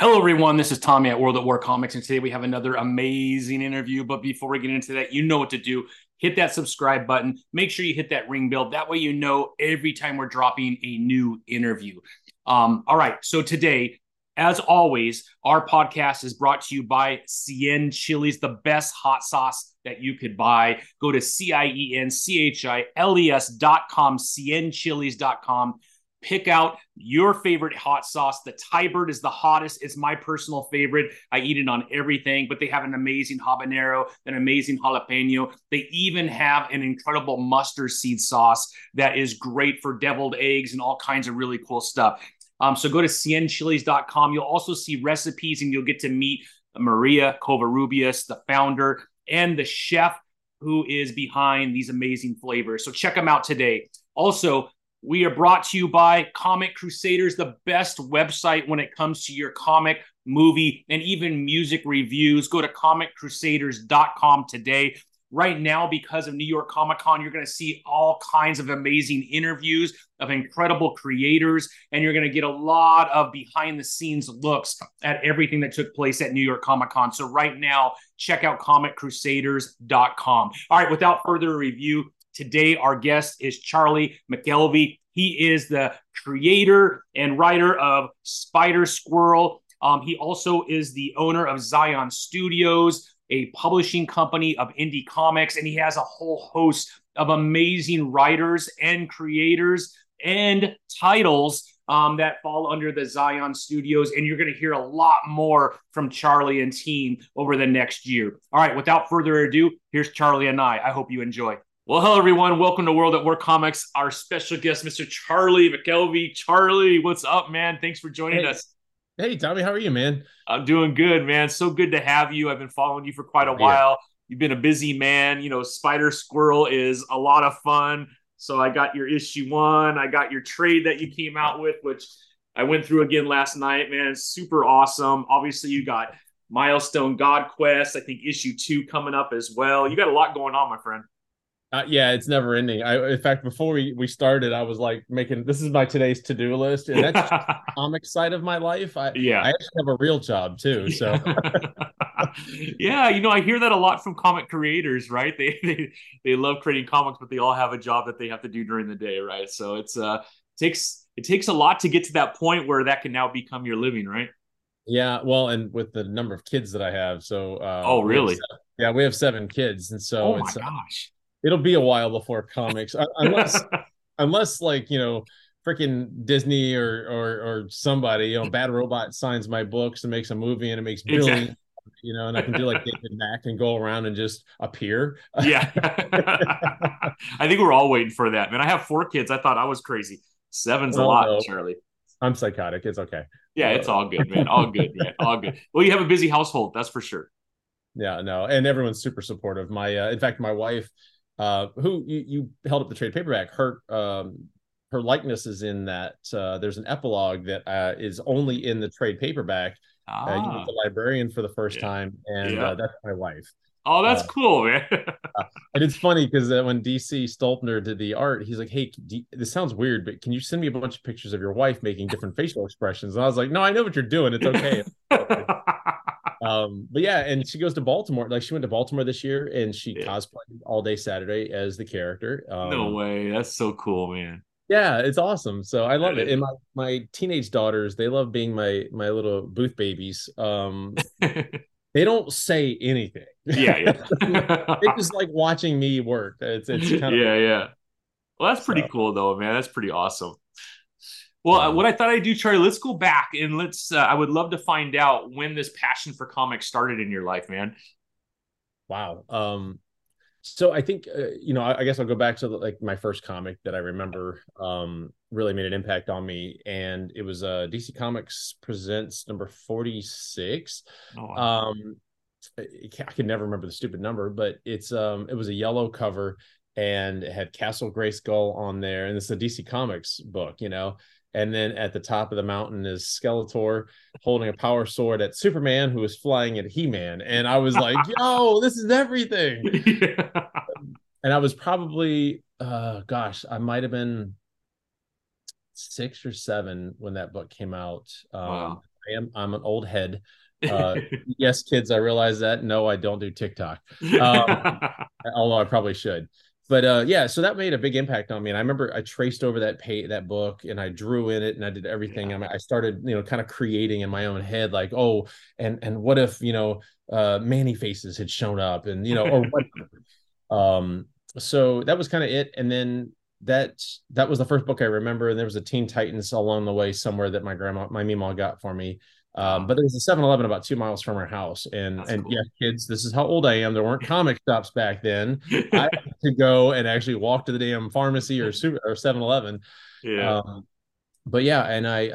Hello, everyone. This is Tommy at World at War Comics, and today we have another amazing interview. But before we get into that, you know what to do. Hit that subscribe button. Make sure you hit that ring bell. That way you know every time we're dropping a new interview. All right. So today, as always, our podcast is brought to you by Cien Chiles, the best hot sauce that you could buy. Go to cienchiles.com, cienchiles.com. Pick out your favorite hot sauce. The Thai bird is the hottest. It's my personal favorite. I eat it on everything, but they have an amazing habanero, an amazing jalapeno. They even have an incredible mustard seed sauce that is great for deviled eggs and all kinds of really cool stuff. So go to cienchiles.com. You'll also see recipes, and you'll get to meet Maria Covarrubias, the founder, and the chef who is behind these amazing flavors. So check them out today. Also, we are brought to you by Comic Crusaders, the best website when it comes to your comic, movie, and even music reviews. Go to ComicCrusaders.com today. Right now, because of New York Comic Con, you're going to see all kinds of amazing interviews of incredible creators, and you're going to get a lot of behind-the-scenes looks at everything that took place at New York Comic Con. So right now, check out ComicCrusaders.com. All right, without further review, today, our guest is Charlie McElvy. He is the creator and writer of Spider Squirrel. He also is the owner of Xion Studios, a publishing company of indie comics, and he has a whole host of amazing writers and creators and titles that fall under the Xion Studios, and you're going to hear a lot more from Charlie and team over the next year. All right, without further ado, here's Charlie and I. I hope you enjoy. Well, hello, everyone. Welcome to World at War Comics. Our special guest, Mr. Charlie McElvy. Charlie, what's up, man? Thanks for joining us. Hey, Tommy. How are you, man? I'm doing good, man. So good to have you. I've been following you for quite a while. You've been a busy man. You know, Spider Squirrel is a lot of fun. So I got your issue one. I got your trade that you came out with, which I went through again last night, man. Super awesome. Obviously, you got Milestone God Quest. I think issue 2 coming up as well. You got a lot going on, my friend. Yeah, it's never ending. In fact, before we started, I was like making, this is my today's to-do list. And that's the comic side of my life. I actually have a real job too. So you know, I hear that a lot from comic creators, right? They love creating comics, but they all have a job that they have to do during the day, right? So it's it takes a lot to get to that point where that can now become your living, right? Yeah, well, and with the number of kids that I have. So oh, really? We have 7 kids. And so gosh. It'll be a while before comics, unless like, you know, freaking Disney or somebody, you know, Bad Robot signs my books and makes a movie and it makes billions, you know, and I can do like David Mack and go around and just appear. Yeah, I think we're all waiting for that, man. I have 4 kids. I thought I was crazy. 7's a lot, no. Charlie. I'm psychotic. It's okay. Yeah, it's all good, man. All good, man. All good. Well, you have a busy household, that's for sure. Yeah, no, and everyone's super supportive. My, in fact, my wife. Who you held up the trade paperback? Her likeness is in that. There's an epilogue that is only in the trade paperback. You meet the librarian for the first time, and that's my wife. Oh, that's cool, man. And it's funny because when DC Stoltner did the art, he's like, hey, this sounds weird, but can you send me a bunch of pictures of your wife making different facial expressions? And I was like, no, I know what you're doing. It's okay. But yeah, and she goes to Baltimore. Like she went to Baltimore this year, and she cosplayed all day Saturday as the character. No way, that's so cool, man. Yeah, it's awesome. So I love it. And my teenage daughters, they love being my little booth babies. They don't say anything. Yeah. They just like watching me work. It's kind of yeah. Well, that's pretty cool though, man. That's pretty awesome. Well, what I thought I'd do, Charlie, let's go back and let's, I would love to find out when this passion for comics started in your life, man. Wow. So I think, you know, I guess I'll go back to like my first comic that I remember really made an impact on me. And it was DC Comics Presents number 46. Oh, wow. I can never remember the stupid number, but it's it was a yellow cover and it had Castle Grayskull on there. And it's a DC Comics book, you know. And then at the top of the mountain is Skeletor holding a power sword at Superman, who is flying at He-Man. And I was like, yo, this is everything. And I was probably, I might have been 6 or 7 when that book came out. Wow. I'm an old head. Yes, kids, I realize that. No, I don't do TikTok. Although I probably should. But yeah, so that made a big impact on me. And I remember I traced over that that book, and I drew in it, and I did everything. Yeah. And I started, kind of creating in my own head, like, oh, and what if, Manny Faces had shown up, and or whatever. So that was kind of it. And then that was the first book I remember. And there was a Teen Titans along the way somewhere that my Meemaw got for me. But there's a 7-Eleven about 2 miles from our house. And cool. Yeah, kids, this is how old I am. There weren't comic shops back then. I had to go and actually walk to the damn pharmacy or 7-Eleven. Yeah. But yeah, and I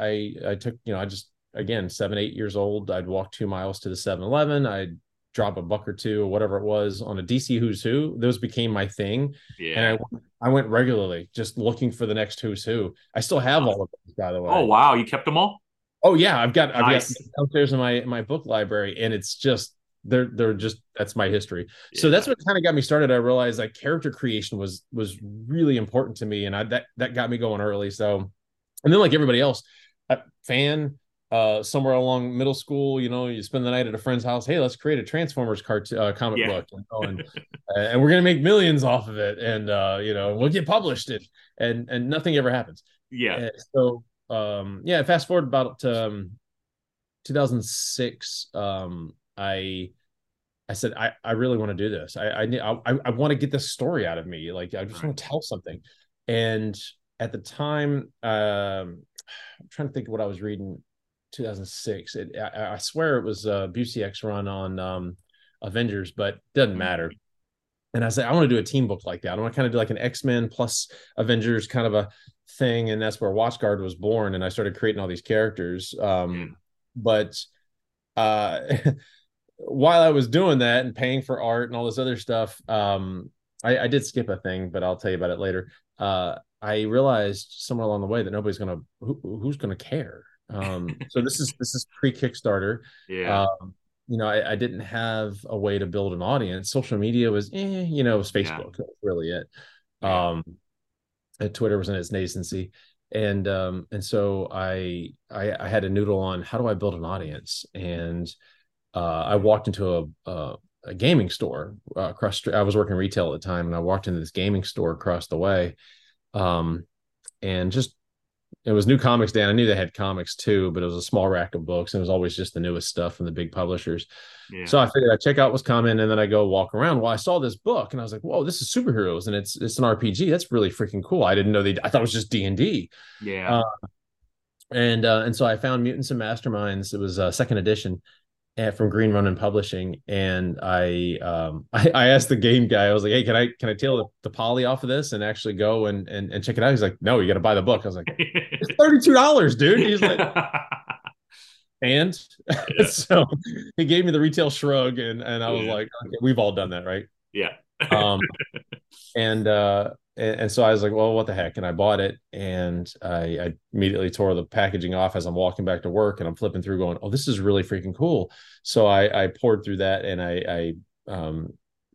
took, I just, again, 7, 8 years old, I'd walk 2 miles to the 7-Eleven. I'd drop a buck or two or whatever it was on a DC Who's Who. Those became my thing. Yeah. And I went regularly just looking for the next Who's Who. I still have all of those, by the way. Oh, wow. You kept them all? Oh yeah, I've got downstairs in my book library, and it's just they're just that's my history. Yeah. So that's what kind of got me started. I realized like character creation was really important to me, and that got me going early. So, and then like everybody else, somewhere along middle school, you spend the night at a friend's house. Hey, let's create a Transformers comic book, and we're gonna make millions off of it, and we'll get published it, and nothing ever happens. Yeah, and so. Fast forward about 2006. I said I really want to do this. I want to get this story out of me. Like I just want to tell something. And at the time, I'm trying to think of what I was reading. 2006. I swear it was Busiek's run on Avengers, but doesn't matter. And I said I want to do a team book like that. I want to kind of do like an X-Men plus Avengers kind of a thing, and that's where WatchGuard was born, and I started creating all these characters. While I was doing that and paying for art and all this other stuff, I did skip a thing, but I'll tell you about it later. I realized somewhere along the way that nobody's gonna who's gonna care. So this is pre-Kickstarter. Yeah. I didn't have a way to build an audience. Social media was Facebook. That's really it. Yeah. Twitter was in its nascency, and so I had a noodle on how do I build an audience, and I walked into a gaming store across. I was working retail at the time, and I walked into this gaming store across the way, and just it was New Comics Day. And I knew they had comics too, but it was a small rack of books, and it was always just the newest stuff from the big publishers. Yeah. So I figured I'd check out what's coming, and then I go walk around. Well, I saw this book, and I was like, "Whoa, this is superheroes, and it's an RPG. That's really freaking cool." I didn't know I thought it was just D&D. Yeah. And so I found Mutants and Masterminds. It was second edition from Green Ronin Publishing, and I asked the game guy. I was like, "Hey, can I tail the poly off of this and actually go and check it out?" He's like, "No, you got to buy the book." I was like, "It's $32, dude." He's like, and yeah. So he gave me the retail shrug, and I was like, okay, "We've all done that, right?" Yeah. And so I was like, "Well, what the heck?" And I bought it, and I immediately tore the packaging off as I'm walking back to work, and I'm flipping through, going, "Oh, this is really freaking cool." So I poured through that, and I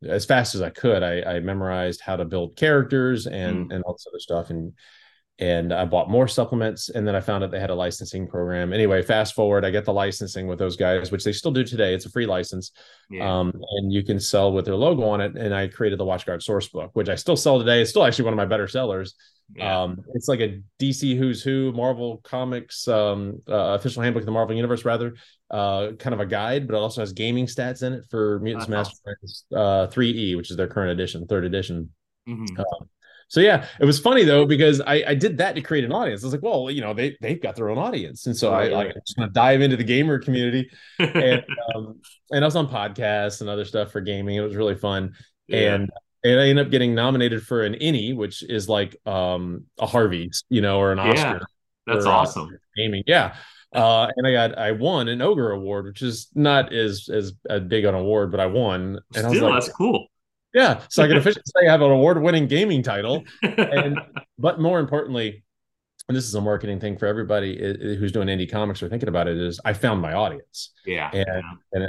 as fast as I could, I memorized how to build characters and all this other stuff, and I bought more supplements, and then I found out they had a licensing program. Anyway, fast forward, I get the licensing with those guys, which they still do today. It's a free license, and you can sell with their logo on it. And I created the WatchGuard source book, which I still sell today. It's still actually one of my better sellers. Yeah. It's like a DC Who's Who, Marvel Comics, official handbook of the Marvel Universe, rather, kind of a guide, but it also has gaming stats in it for Mutants Masterminds 3E, which is their current edition, third edition. Mm-hmm. So yeah, it was funny though, because I did that to create an audience. I was like, well, they've got their own audience. And so I just want to dive into the gamer community. And I was on podcasts and other stuff for gaming. It was really fun. Yeah. And I ended up getting nominated for an Emmy, which is like a Harvey's, or an Oscar. That's awesome. Gaming. Yeah. And I won an Ogre Award, which is not as a big an award, but I won. And still, I was like, that's cool. Yeah, so I can officially say I have an award-winning gaming title, but more importantly, and this is a marketing thing for everybody who's doing indie comics or thinking about it, is I found my audience. Yeah, and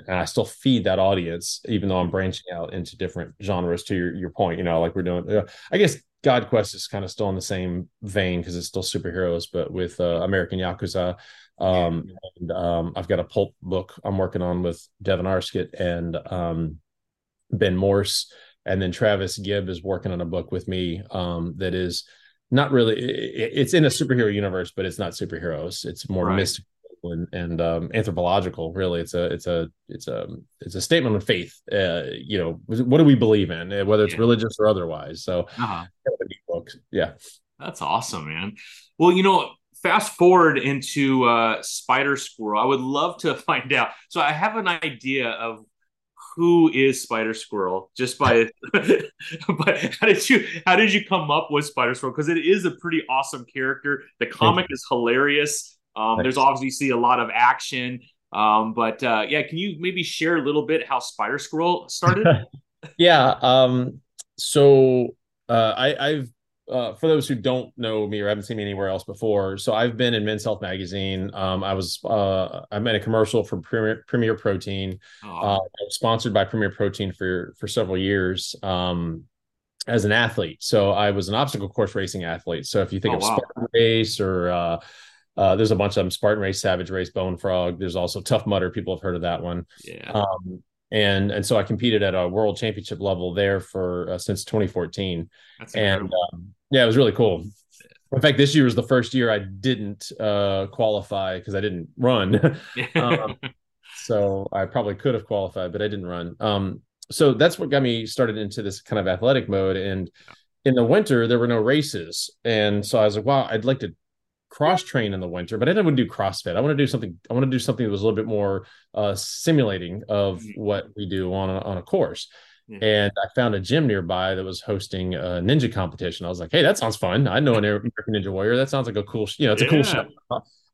I still feed that audience, even though I'm branching out into different genres. To your point, like we're doing. I guess God Quest is kind of still in the same vein because it's still superheroes, but with American Yakuza. And I've got a pulp book I'm working on with Devin Arscott and Ben Morse. And then Travis Gibb is working on a book with me that is not really, it's in a superhero universe, but it's not superheroes. It's more mystical and anthropological, really. It's a statement of faith. What do we believe in, whether it's religious or otherwise? So that's awesome, man. Well, fast forward into Spider Squirrel. I would love to find out. So I have an idea of who is Spider Squirrel just by but how did you come up with Spider Squirrel, because it is a pretty awesome character. The comic is hilarious. There's obviously a lot of action, can you maybe share a little bit how Spider Squirrel started? I've for those who don't know me or haven't seen me anywhere else before, so I've been in Men's Health magazine. I'm in a commercial for Premier Protein. I was sponsored by Premier Protein for several years as an athlete. So I was an obstacle course racing athlete. So if you think Spartan Race or there's a bunch of them, Spartan Race, Savage Race, Bone Frog. There's also Tough Mudder. People have heard of that one. Yeah. And so I competed at a world championship level there for since 2014. That's incredible. And it was really cool. In fact, this year was the first year I didn't qualify because I didn't run. So I probably could have qualified, but I didn't run. So that's what got me started into this kind of athletic mode. And in the winter, there were no races. And so I was like, wow, I'd like to cross train in the winter, but I didn't want to do CrossFit. I want to do something that was a little bit more simulating of what we do on a course. Mm-hmm. And I found a gym nearby that was hosting a ninja competition. I was like, hey, that sounds fun. I know an American Ninja Warrior. That sounds like a cool, it's a cool show.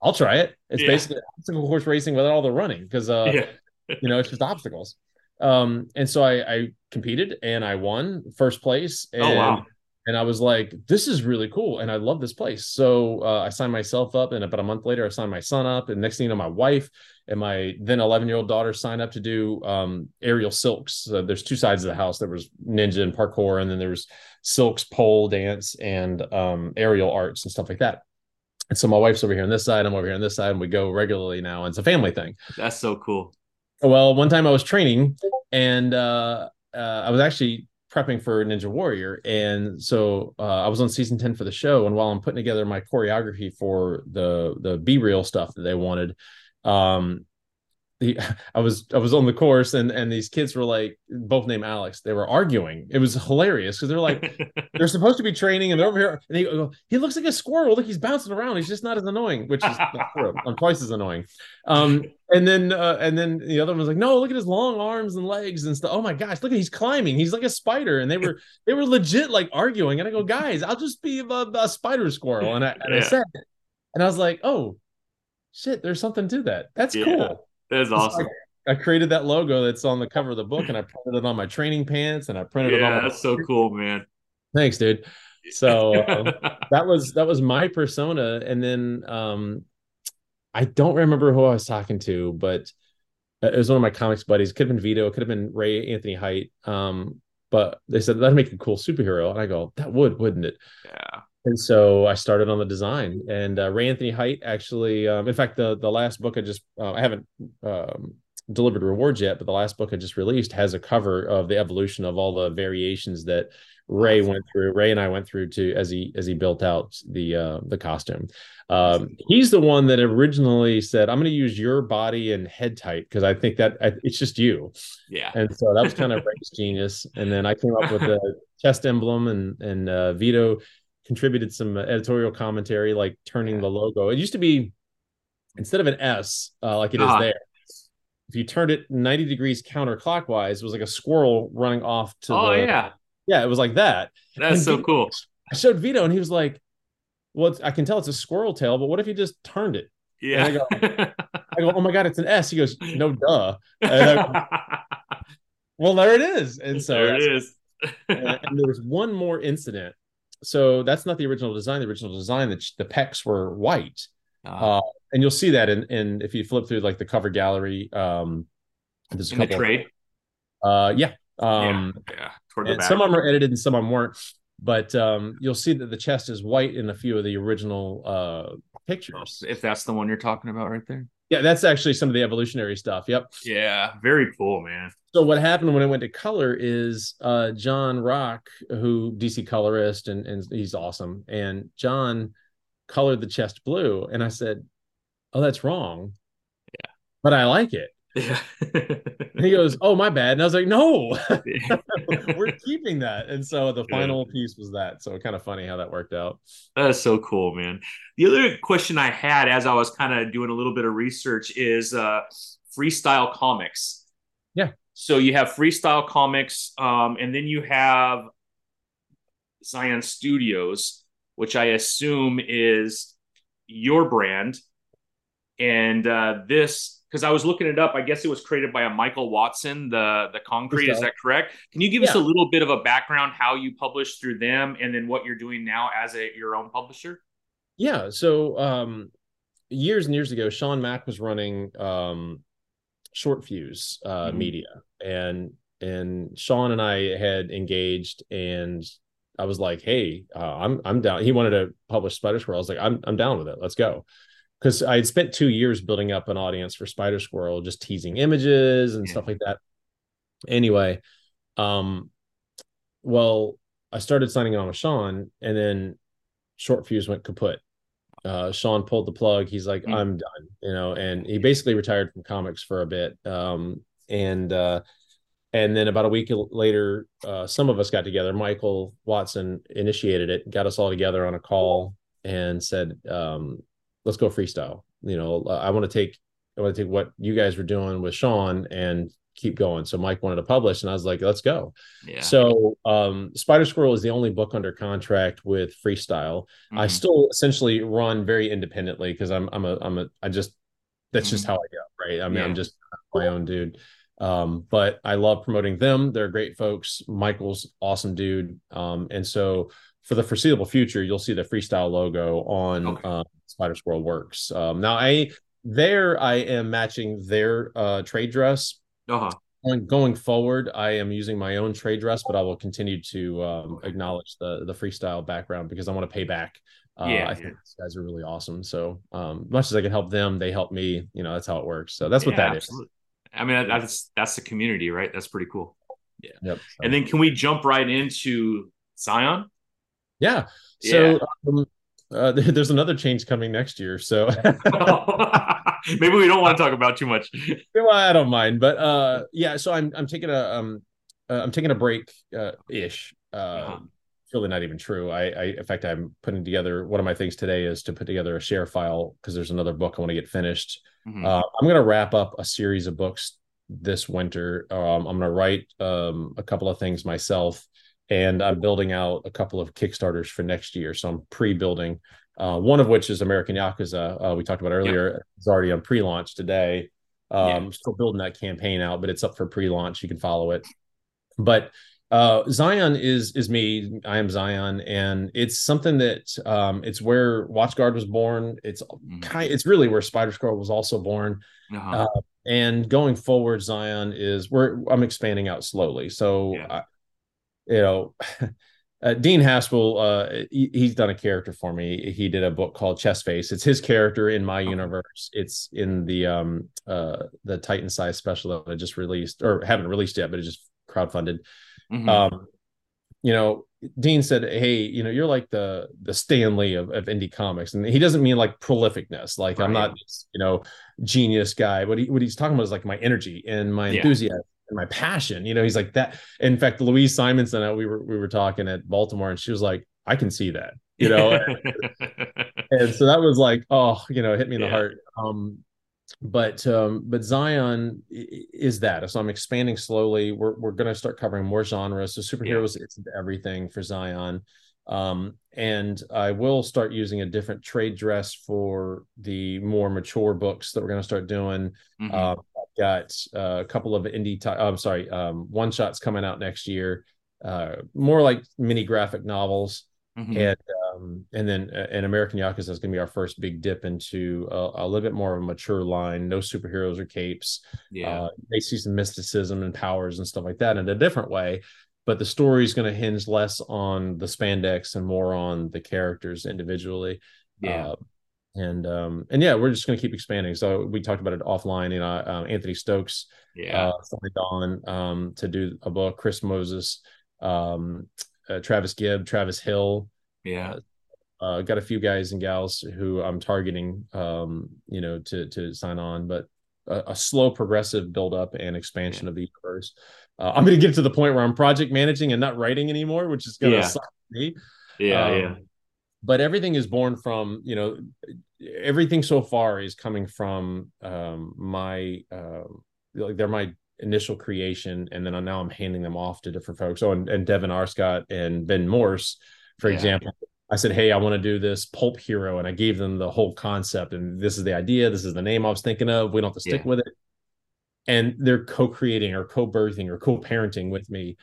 I'll try it. It's basically obstacle course racing without all the running because it's just obstacles. And so I competed and I won first place. And And I was like, this is really cool. And I love this place. So I signed myself up. And about a month later, I signed my son up. And next thing you know, my wife and my then 11-year-old daughter signed up to do aerial silks. So there's two sides of the house. There was ninja and parkour. And then there was silks, pole dance, and aerial arts and stuff like that. And so my wife's over here on this side. I'm over here on this side. And we go regularly now. And it's a family thing. That's so cool. Well, one time I was training. And I was actually prepping for Ninja Warrior, and so I was on season 10 for the show, and while I'm putting together my choreography for the B-reel stuff that they wanted, I was on the course, and these kids were like, both named Alex, they were arguing. It was hilarious because they're like, they're supposed to be training, and they're over here, and they go, he looks like a squirrel, look, he's bouncing around, he's just not as annoying, which is twice as annoying. And then the other one was like, no, look at his long arms and legs and stuff. Oh my gosh, look at, he's climbing. He's like a spider. And they were legit like arguing. And I go, guys, I'll just be a spider squirrel. And I said it. And I was like, oh shit, there's something to that. That's cool. That's awesome. So I created that logo that's on the cover of the book, and I printed it on my training pants, and I printed it on. Yeah, that's so cool, man. Thanks, dude. So that was my persona. And then, I don't remember who I was talking to, but it was one of my comics buddies. It could have been Vito. It could have been Ray Anthony Height. But they said, that'd make a cool superhero. And I go, that would, wouldn't it? Yeah. And so I started on the design. And Ray Anthony Height actually, in fact, the last book I just, I haven't delivered rewards yet, but the last book I just released has a cover of the evolution of all the variations that Ray went through. Ray and I went through to as he built out the costume. He's the one that originally said, "I'm going to use your body and head type because I think that it's just you." Yeah. And so that was kind of Ray's genius. And then I came up with a chest emblem, and Vito contributed some editorial commentary, like turning the logo. It used to be instead of an S, like it is there. If you turned it 90 degrees counterclockwise, it was like a squirrel running off to. Oh yeah. Yeah, it was like that. That's so cool. I showed Vito, and he was like, well, I can tell it's a squirrel tail, but what if you just turned it? Yeah. And I go, oh, my God, it's an S. He goes, no, duh. And I go, well, there it is. And so there it is. And there was one more incident. So that's not the original design. The original design, the pecs were white. And you'll see that in if you flip through, like, the cover gallery. There's a couple. The trade? Toward the back. Some of them are edited and some of them weren't, but you'll see that the chest is white in a few of the original pictures. If that's the one you're talking about right there. Yeah, that's actually some of the evolutionary stuff. Yep. Yeah, very cool, man. So what happened when it went to color is John Rock, who DC colorist, and he's awesome. And John colored the chest blue. And I said, oh, that's wrong. Yeah. But I like it. Yeah. And he goes, oh, my bad. And I was like, no, we're keeping that. And so the final piece was that. So kind of funny how that worked out. That's so cool, man. The other question I had as I was kind of doing a little bit of research is Freestyle Comics. Yeah. So you have Freestyle Comics, and then you have Xion Studios, which I assume is your brand. And this, because I was looking it up, I guess it was created by a Michael Watson, the Concrete. Is that correct? Can you give us a little bit of a background, how you publish through them, and then what you're doing now as your own publisher? Yeah. So years and years ago, Sean Mack was running Short Fuse Media, and Sean and I had engaged, and I was like, hey, I'm down. He wanted to publish Spider Squirrel. I was like, I'm down with it. Let's go. Because I had spent 2 years building up an audience for Spider Squirrel, just teasing images and stuff like that. Anyway, well, I started signing on with Sean, and then Short Fuse went kaput. Sean pulled the plug. He's like, I'm done, you know, and he basically retired from comics for a bit. And then about a week later, some of us got together. Michael Watson initiated it, got us all together on a call, and said, let's go freestyle. You know, I want to take what you guys were doing with Sean and keep going. So Mike wanted to publish, and I was like, let's go. Yeah. So Spider Squirrel is the only book under contract with Freestyle. Mm-hmm. I still essentially run very independently because that's just how I go, right? I mean, I'm just my own dude. But I love promoting them. They're great folks. Michael's awesome dude. And so for the foreseeable future, you'll see the Freestyle logo on Spider Squirrel Works. Now I am matching their trade dress. Going forward, I am using my own trade dress, but I will continue to acknowledge the freestyle background because I want to pay back. I think these guys are really awesome. So much as I can help them, they help me. You know, that's how it works. So that's what that absolutely is. I mean, that's the community, right? That's pretty cool. Yeah. Yep. And then can we jump right into Xion? Yeah. So. There's another change coming next year, so maybe we don't want to talk about too much. Well, I don't mind, but so I'm taking a break ish. Really not even true. I in fact, I'm putting together, one of my things today is to put together a share file because there's another book I want to get finished. I'm gonna wrap up a series of books this winter. I'm gonna write a couple of things myself. And I'm building out a couple of Kickstarters for next year. So I'm pre-building, one of which is American Yakuza. We talked about earlier. Yeah. It's already on pre-launch today. I'm still building that campaign out, but it's up for pre-launch. You can follow it. But Xion is me. I am Xion. And it's something that it's where WatchGuard was born. It's really where Spider Squirrel was also born. And going forward, Xion is where I'm expanding out slowly. So you know, Dean Haspiel, he's done a character for me. He did a book called Chest Face. It's his character in my universe. It's in the Titan Size special that I just released, or haven't released yet, but it just crowdfunded. You know, Dean said, hey, you know, you're like the Stan Lee of indie comics. And he doesn't mean like prolificness. Like I'm not this, you know, genius guy. What he's talking about is like my energy and my enthusiasm. And my passion, you know, he's like that. In fact, Louise Simonson, we were talking at Baltimore, and she was like, I can see that, you know. and so that was like, oh, you know, it hit me in the heart. But Xion is that. So I'm expanding slowly. We're gonna start covering more genres. So superheroes, it's everything for Xion. And I will start using a different trade dress for the more mature books that we're going to start doing. I've got a couple of one shots coming out next year, more like mini graphic novels. And then American Yakuza is going to be our first big dip into a little bit more of a mature line. No superheroes or capes. They see some mysticism and powers and stuff like that in a different way. But the story is going to hinge less on the spandex and more on the characters individually. And yeah, we're just going to keep expanding. So we talked about it offline. You know, Anthony Stokes signed on to do a book. Chris Moses, Travis Gibb, Travis Hill. Yeah, got a few guys and gals who I'm targeting. You know, to sign on, but a slow, progressive buildup and expansion of the universe. I'm going to get to the point where I'm project managing and not writing anymore, which is going to suck for me. But everything is born from, you know, everything so far is coming from my, like they're my initial creation. And then now I'm handing them off to different folks. Oh, and Devin Arscott and Ben Morse, for example, I said, hey, I want to do this pulp hero. And I gave them the whole concept. And this is the idea. This is the name I was thinking of. We don't have to stick with it. And they're co-creating or co-birthing or co-parenting with me.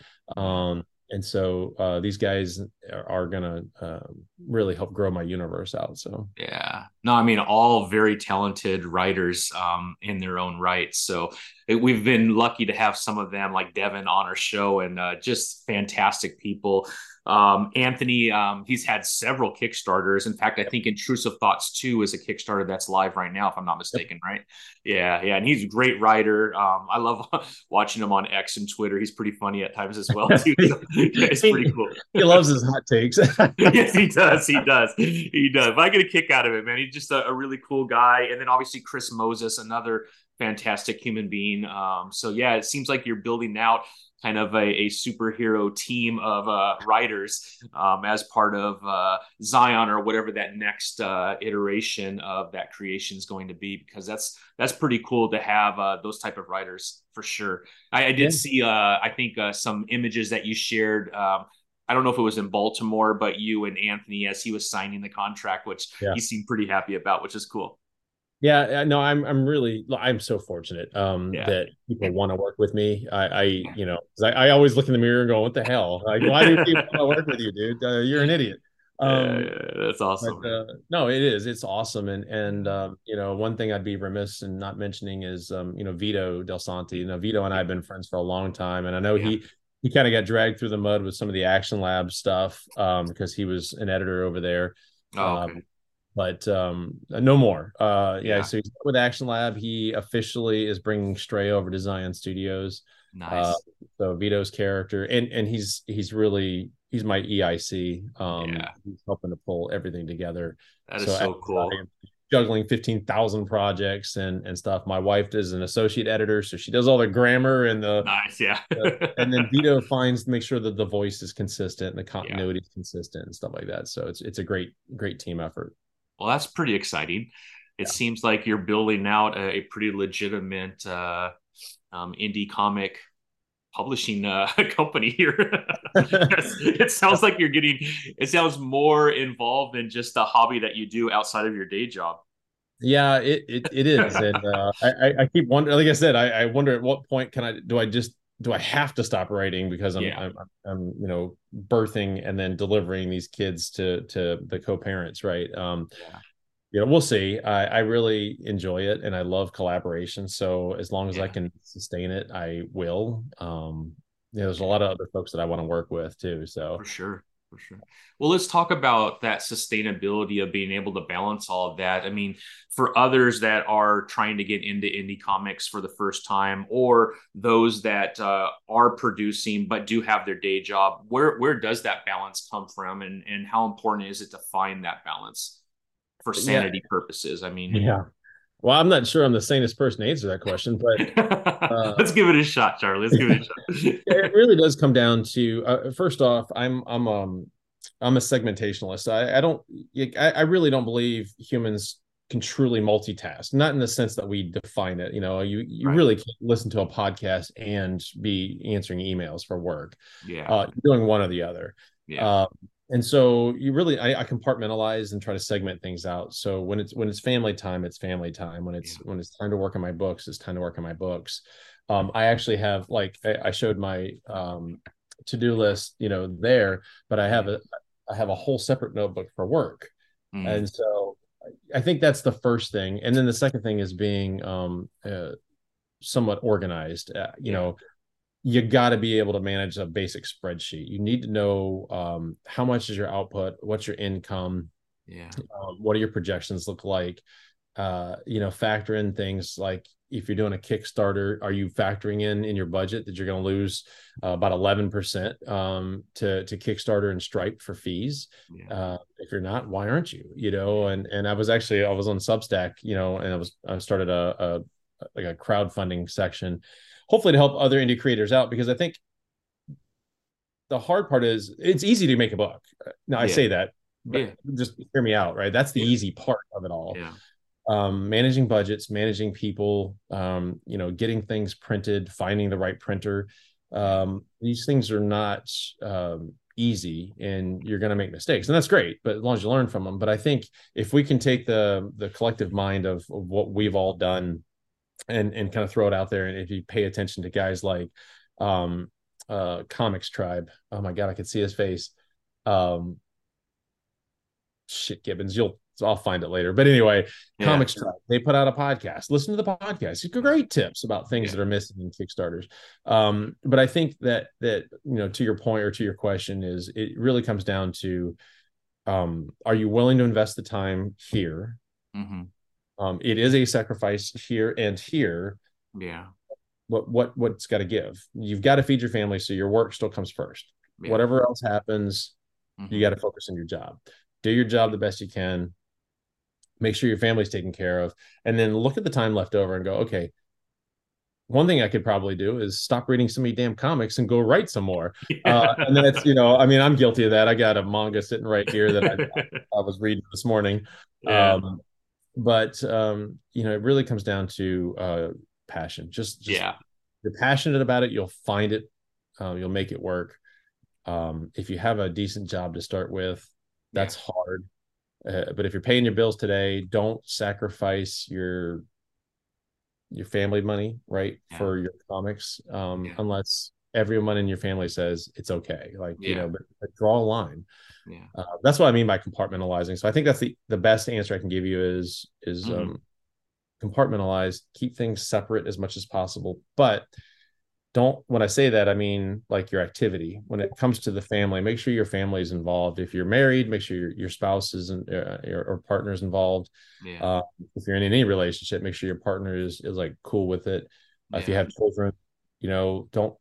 And so these guys are going to really help grow my universe out. So, yeah, no, I mean, all very talented writers in their own right. So we've been lucky to have some of them like Devin on our show, and just fantastic people. Anthony, he's had several Kickstarters. In fact, I think Intrusive Thoughts 2 is a Kickstarter that's live right now, if I'm not mistaken, right? Yeah, yeah. And he's a great writer. I love watching him on X and Twitter. He's pretty funny at times as well, too. So, yeah, it's pretty cool. He loves his hot takes. Yes, he does. He does. He does. But I get a kick out of it, man. He's just a really cool guy. And then obviously Chris Moses, another fantastic human being. So yeah, it seems like you're building out kind of a superhero team of writers as part of Xion, or whatever that next iteration of that creation is going to be, because that's pretty cool to have those type of writers for sure. I did see, I think some images that you shared. I don't know if it was in Baltimore, but you and Anthony, as he was signing the contract, which he seemed pretty happy about, which is cool. Yeah, no, I'm so fortunate that people want to work with me. I always look in the mirror and go, what the hell? Like, why do people want to work with you, dude? You're an idiot. That's awesome. But, no, it is. It's awesome. And you know, one thing I'd be remiss in not mentioning is, you know, Vito Delsante. You know, Vito and I have been friends for a long time. And I know he kind of got dragged through the mud with some of the Action Lab stuff because he was an editor over there. Oh, okay. But no more. So he's with Action Lab. He officially is bringing Stray over to Xion Studios. Nice. So Vito's character, and he's my EIC. He's helping to pull everything together. That is so cool. I am juggling 15,000 projects and stuff. My wife is an associate editor, so she does all the grammar and the nice, and then Vito makes sure that the voice is consistent and the continuity is consistent and stuff like that. So it's a great team effort. Well, that's pretty exciting. It seems like you're building out a pretty legitimate indie comic publishing company here. It sounds like it sounds more involved than just a hobby that you do outside of your day job. Yeah, it is. And I keep wondering, like I said, I wonder at what point do I have to stop writing because I'm you know, birthing and then delivering these kids to the co-parents, right? You know, we'll see. I really enjoy it and I love collaboration. So as long as I can sustain it, I will. You know, there's a lot of other folks that I want to work with too. So for sure. Well, let's talk about that sustainability of being able to balance all of that. I mean, for others that are trying to get into indie comics for the first time, or those that are producing but do have their day job, where does that balance come from, and how important is it to find that balance for sanity purposes? I mean, well, I'm not sure I'm the sanest person to answer that question, but let's give it a shot, Charlie. Let's give it a shot. It really does come down to first off, I'm a segmentationalist. I really don't believe humans can truly multitask. Not in the sense that we define it. You know, you really can't listen to a podcast and be answering emails for work. Yeah, doing one or the other. Yeah. And so I compartmentalize and try to segment things out. So when it's family time, it's family time. When it's time to work on my books, it's time to work on my books. I actually have, like, I showed my to-do list, you know, there, but I have a whole separate notebook for work. And so I think that's the first thing. And then the second thing is being somewhat organized. You know, you got to be able to manage a basic spreadsheet. You need to know how much is your output, what's your income, Yeah. What do your projections look like? You know, factor in things like if you're doing a Kickstarter, are you factoring in your budget that you're going to lose about 11% to Kickstarter and Stripe for fees? Yeah. If you're not, why aren't you? You know, and I was on Substack, you know, and I started a crowdfunding section, hopefully to help other indie creators out, because I think the hard part is it's easy to make a buck. Now I say that, but just hear me out, right? That's the easy part of it all. Yeah. Managing budgets, managing people, you know, getting things printed, finding the right printer. These things are not easy, and you're going to make mistakes, and that's great, but as long as you learn from them. But I think if we can take the collective mind of what we've all done and kind of throw it out there, and if you pay attention to guys like ComixTribe, oh my God, I could see his face. Gibbons, I'll find it later. But anyway, ComixTribe, they put out a podcast. Listen to the podcast. It's great tips about things that are missing in Kickstarters. But I think that, you know, to your point or to your question, is it really comes down to, are you willing to invest the time here? Mm-hmm. It is a sacrifice here and here. Yeah. What's got to give? You've got to feed your family, so your work still comes first. Yeah. Whatever else happens, you got to focus on your job. Do your job the best you can. Make sure your family's taken care of, and then look at the time left over and go, okay, one thing I could probably do is stop reading so many damn comics and go write some more. And that's, you know, I mean, I'm guilty of that. I got a manga sitting right here that I was reading this morning. But you know, it really comes down to passion. Just you're passionate about it. You'll find it. You'll make it work. If you have a decent job to start with, that's hard. But if you're paying your bills today, don't sacrifice your family money, right, for your comics, unless everyone in your family says it's okay. Like, you know, but draw a line. Yeah, that's what I mean by compartmentalizing. So I think that's the best answer I can give you is compartmentalize, keep things separate as much as possible. But don't, when I say that, I mean like your activity. When it comes to the family, make sure your family is involved. If you're married, make sure your spouse is or partner is involved. Yeah. If you're in any relationship, make sure your partner is like cool with it. If you have children, you know, don't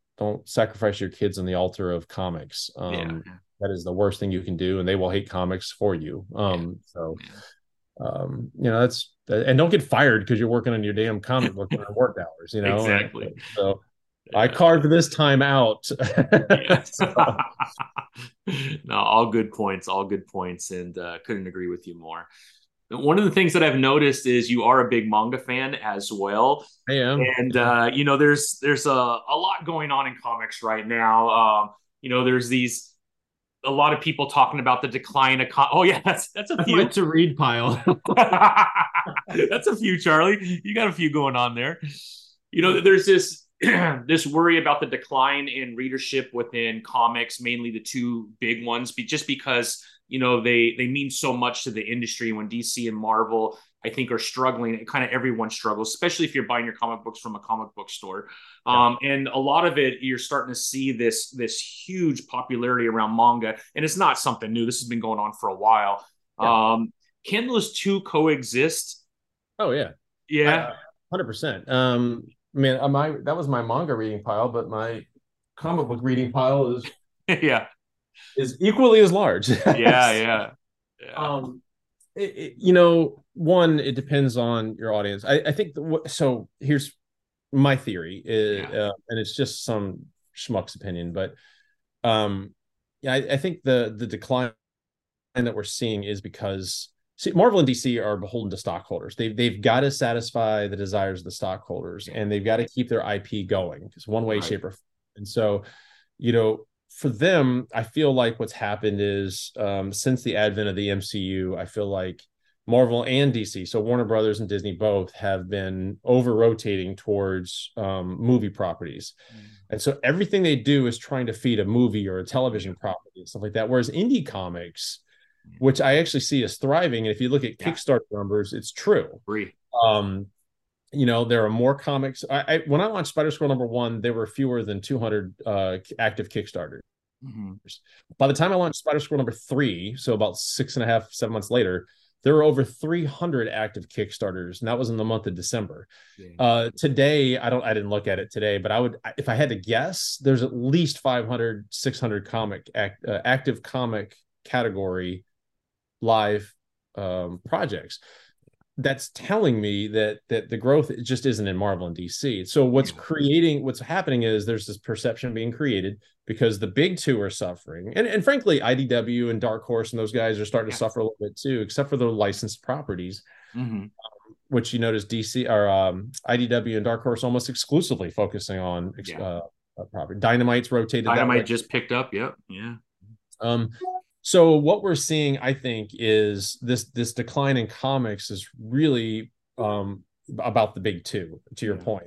sacrifice your kids on the altar of comics. That is the worst thing you can do, and they will hate comics for you. You know, that's, and don't get fired because you're working on your damn comic book during work hours. You know, exactly. And, so. I carved this time out. No, all good points, and couldn't agree with you more. One of the things that I've noticed is you are a big manga fan as well. I am. And, you know, there's a lot going on in comics right now. You know, there's a lot of people talking about the decline of that's a few to read pile. That's a few, Charlie. You got a few going on there. You know, there's this worry about the decline in readership within comics, mainly the two big ones, just because, you know, they mean so much to the industry. When DC and Marvel, I think, are struggling, kind of everyone struggles, especially if you're buying your comic books from a comic book store. And a lot of it, you're starting to see this huge popularity around manga, and it's not something new. This has been going on for a while. Yeah. Can those two coexist? Oh yeah. Yeah. 100%. Man, that was my manga reading pile, but my comic book reading pile is is equally as large. You know, one, it depends on your audience. I think so. Here's my theory, and it's just some schmuck's opinion, but I think the decline that we're seeing is because. See, Marvel and DC are beholden to stockholders. They've got to satisfy the desires of the stockholders, and they've got to keep their IP going. It's one way, shape, or form. And so, you know, for them, I feel like what's happened is since the advent of the MCU, I feel like Marvel and DC, so Warner Brothers and Disney both, have been over-rotating towards movie properties. Mm-hmm. And so everything they do is trying to feed a movie or a television property and stuff like that. Whereas indie comics, which I actually see as thriving. And if you look at Kickstarter numbers, it's true. You know, there are more comics. When I launched Spider Squirrel #1, there were fewer than 200 active Kickstarters. Mm-hmm. By the time I launched Spider Squirrel number 3, so about 6.5, 7 months later, there were over 300 active Kickstarters, and that was in the month of December. Yeah. Today, I didn't look at it today, but I would, if I had to guess, there's at least 500, 600 active comic category live projects. That's telling me that the growth just isn't in Marvel and DC. So what's happening is there's this perception being created because the big two are suffering. And frankly, IDW and Dark Horse and those guys are starting to suffer a little bit too, except for their licensed properties, which you notice DC or IDW and Dark Horse almost exclusively focusing on property. Dynamite's rotated. Dynamite just picked up. Yep. Yeah. So what we're seeing, I think, is this decline in comics is really about the big two, to your point.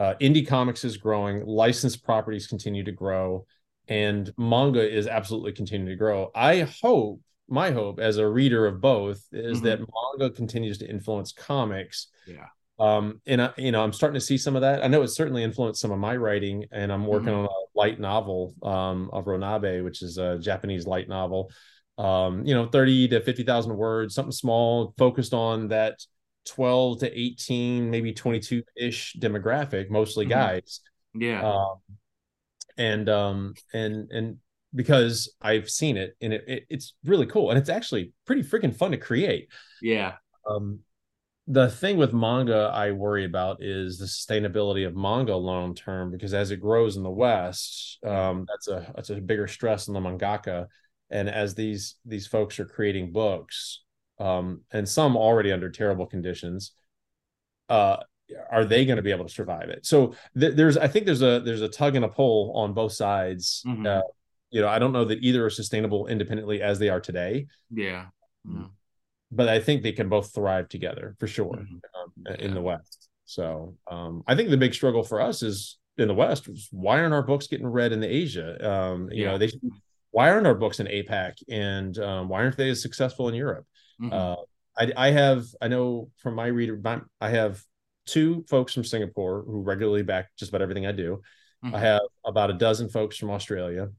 Indie comics is growing. Licensed properties continue to grow. And manga is absolutely continuing to grow. My hope as a reader of both is that manga continues to influence comics. Yeah. I'm starting to see some of that. I know it's certainly influenced some of my writing, and I'm working on a light novel of Ronabe, which is a Japanese light novel, 30 to 50,000 words, something small, focused on that 12 to 18, maybe 22-ish demographic, mostly guys. Yeah. And because I've seen it, and it's really cool, and it's actually pretty freaking fun to create. Yeah. The thing with manga I worry about is the sustainability of manga long term, because as it grows in the West, that's a bigger stress on the mangaka. And as these folks are creating books, and some already under terrible conditions, are they going to be able to survive it? So there's a tug and a pull on both sides. I don't know that either are sustainable independently as they are today. Yeah. No. But I think they can both thrive together for sure in the West. So I think the big struggle for us is in the West is why aren't our books getting read in Asia? Why aren't our books in APAC, and why aren't they as successful in Europe? I know from my reader, I have 2 folks from Singapore who regularly back just about everything I do. I have about a dozen folks from Australia.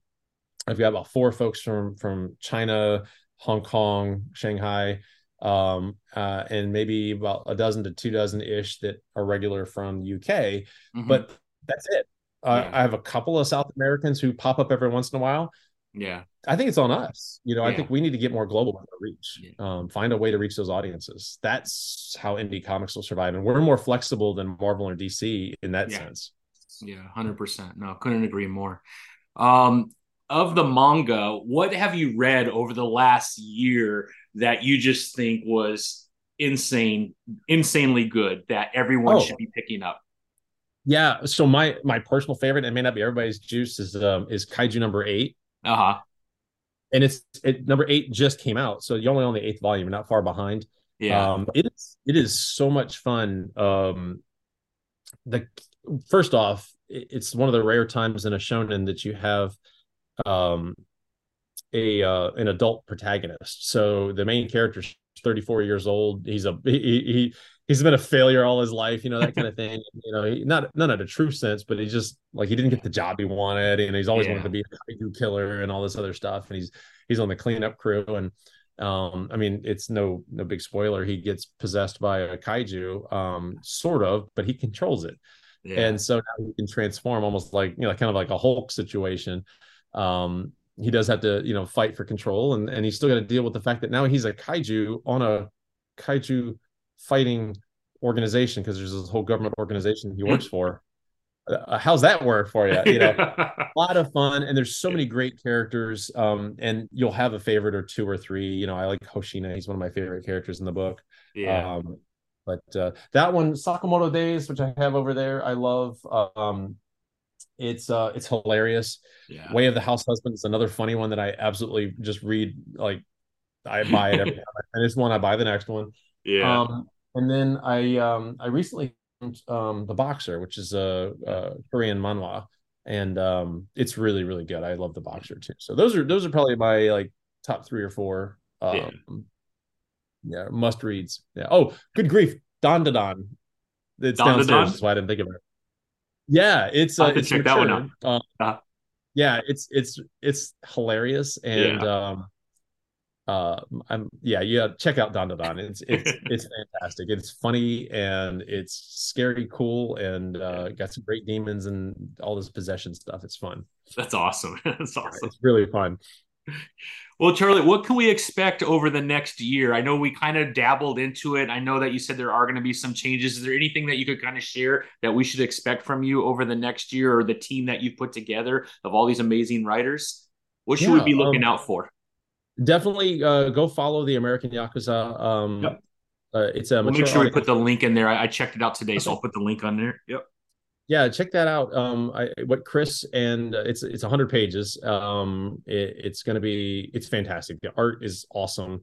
I've got about 4 folks from China, Hong Kong, Shanghai, and maybe about a dozen to 2 dozen-ish that are regular from the UK, but that's it. I have a couple of South Americans who pop up every once in a while. Yeah. I think it's on us. I think we need to get more global in our reach, find a way to reach those audiences. That's how indie comics will survive. And we're more flexible than Marvel or DC in that sense. Yeah, 100%. No, couldn't agree more. Of the manga, what have you read over the last year that you just think was insanely good that everyone should be picking up? Yeah. So my personal favorite, it may not be everybody's juice, is Kaiju number 8. And it's number 8 just came out, so you're only on the 8th volume, not far behind. Yeah. It is so much fun. First off, it's one of the rare times in a shonen that you have an adult protagonist. So the main character's 34 years old. He's been a failure all his life, that kind of thing. Not in a true sense, but he's just like, he didn't get the job he wanted, and he's always wanted to be a kaiju killer and all this other stuff. And he's on the cleanup crew, and it's no big spoiler. He gets possessed by a kaiju, sort of, but he controls it, and so now he can transform, almost like kind of like a Hulk situation. He does have to fight for control, and he's still got to deal with the fact that now he's a kaiju on a kaiju fighting organization, because there's this whole government organization he works for. How's that work for you? A lot of fun, and there's so many great characters, and you'll have a favorite or 2 or 3. I like Hoshina. He's one of my favorite characters in the book. But that one, Sakamoto Days, which I have over there, I love. It's hilarious. Way of the House Husband is another funny one that I absolutely just read. Like, I buy it every time I finish one, I buy the next one. And then I recently The Boxer, which is a Korean manhwa, and it's really, really good. I love The Boxer too. So those are probably my top 3 or 4 must reads. Oh, good grief, Dandadan. It's Dandadan? Downstairs, that's why I didn't think of it. Yeah, it's check that one out. Yeah, it's hilarious, and check out Dandadan. It's fantastic. It's funny and it's scary, cool, and got some great demons and all this possession stuff. It's fun. That's awesome. That's awesome. It's really fun. Well, Charlie, what can we expect over the next year? I know we kind of dabbled into it. I know that you said there are going to be some changes. Is there anything that you could kind of share that we should expect from you over the next year, or the team that you've put together of all these amazing writers? What should we be looking out for? Definitely go follow the American Yakuza. It's a we'll make sure we put the link in there. I checked it out today, so I'll put the link on there. Yep. Yeah, check that out. What Chris and it's 100 pages. It's going to be, it's fantastic. The art is awesome.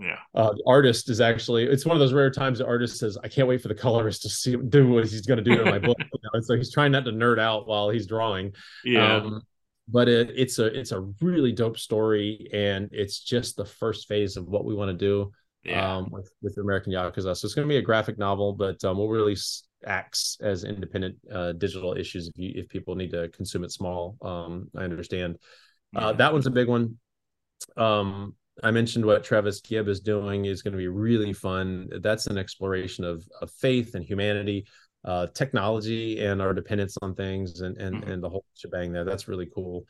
Yeah. The artist is actually, it's one of those rare times the artist says, I can't wait for the colorist to do what he's going to do to my book. You know, it's like he's trying not to nerd out while he's drawing. Yeah. But it's a really dope story, and it's just the first phase of what we want to do with American Yakuza. So it's going to be a graphic novel, but we'll release acts as independent digital issues if people need to consume it small. I understand. That one's a big one. I mentioned what Travis Gibb is doing is going to be really fun. That's an exploration of faith and humanity, technology, and our dependence on things, and the whole shebang there. That's really cool.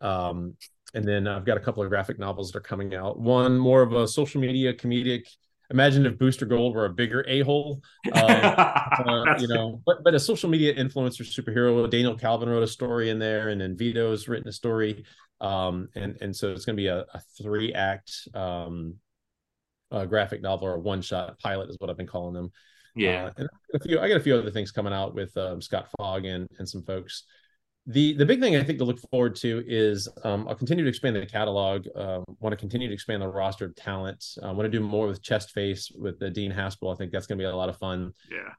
And then I've got a couple of graphic novels that are coming out. One more of a social media comedic. Imagine if Booster Gold were a bigger a-hole, but a social media influencer superhero. Daniel Calvin wrote a story in there, and then Vito's written a story. And so it's going to be a 3-act graphic novel, or a one-shot pilot is what I've been calling them. Yeah, and I got a few other things coming out with Scott Fogg and some folks. The big thing I think to look forward to is I'll continue to expand the catalog. Want to continue to expand the roster of talent. I want to do more with Chest Face with Dean Haspiel. I think that's going to be a lot of fun. Yeah.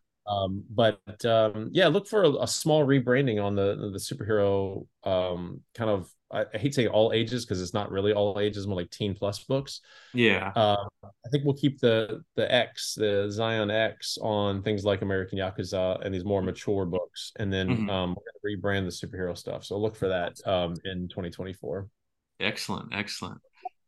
Look for a small rebranding on the superhero kind of. I hate saying all ages because it's not really all ages, more like teen plus books. Yeah. I think we'll keep the Xion X on things like American Yakuza and these more mature books, and then we're gonna rebrand the superhero stuff. So look for that in 2024. Excellent.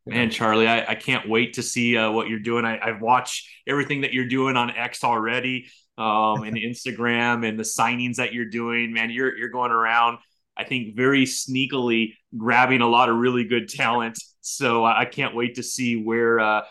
Man, Charlie, I can't wait to see what you're doing. I watch everything that you're doing on X already, and Instagram, and the signings that you're doing. Man, you're going around, I think, very sneakily grabbing a lot of really good talent. So I can't wait to see where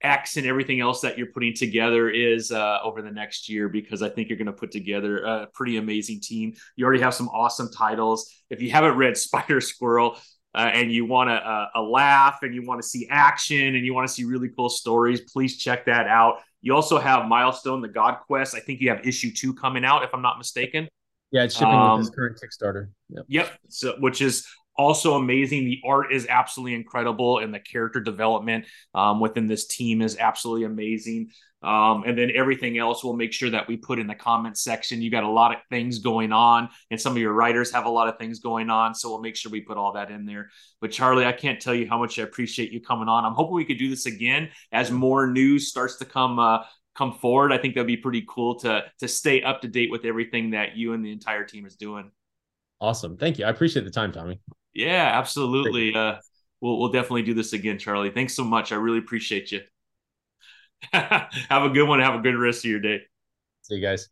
X and everything else that you're putting together is over the next year, because I think you're going to put together a pretty amazing team. You already have some awesome titles. If you haven't read Spider Squirrel and you want a laugh, and you want to see action, and you want to see really cool stories, please check that out. You also have Milestone, the God Quest. I think you have issue 2 coming out, if I'm not mistaken. Yeah, it's shipping with his current Kickstarter. Yep. So, which is also amazing. The art is absolutely incredible, and the character development within this team is absolutely amazing. And then everything else we'll make sure that we put in the comment section. You got a lot of things going on, and some of your writers have a lot of things going on, so we'll make sure we put all that in there. But Charlie, I can't tell you how much I appreciate you coming on. I'm hoping we could do this again as more news starts to come forward. I think that'd be pretty cool to stay up to date with everything that you and the entire team is doing. Awesome. Thank you. I appreciate the time, Tommy. Yeah, absolutely. We'll definitely do this again, Charlie. Thanks so much. I really appreciate you. Have a good one. Have a good rest of your day. See you guys.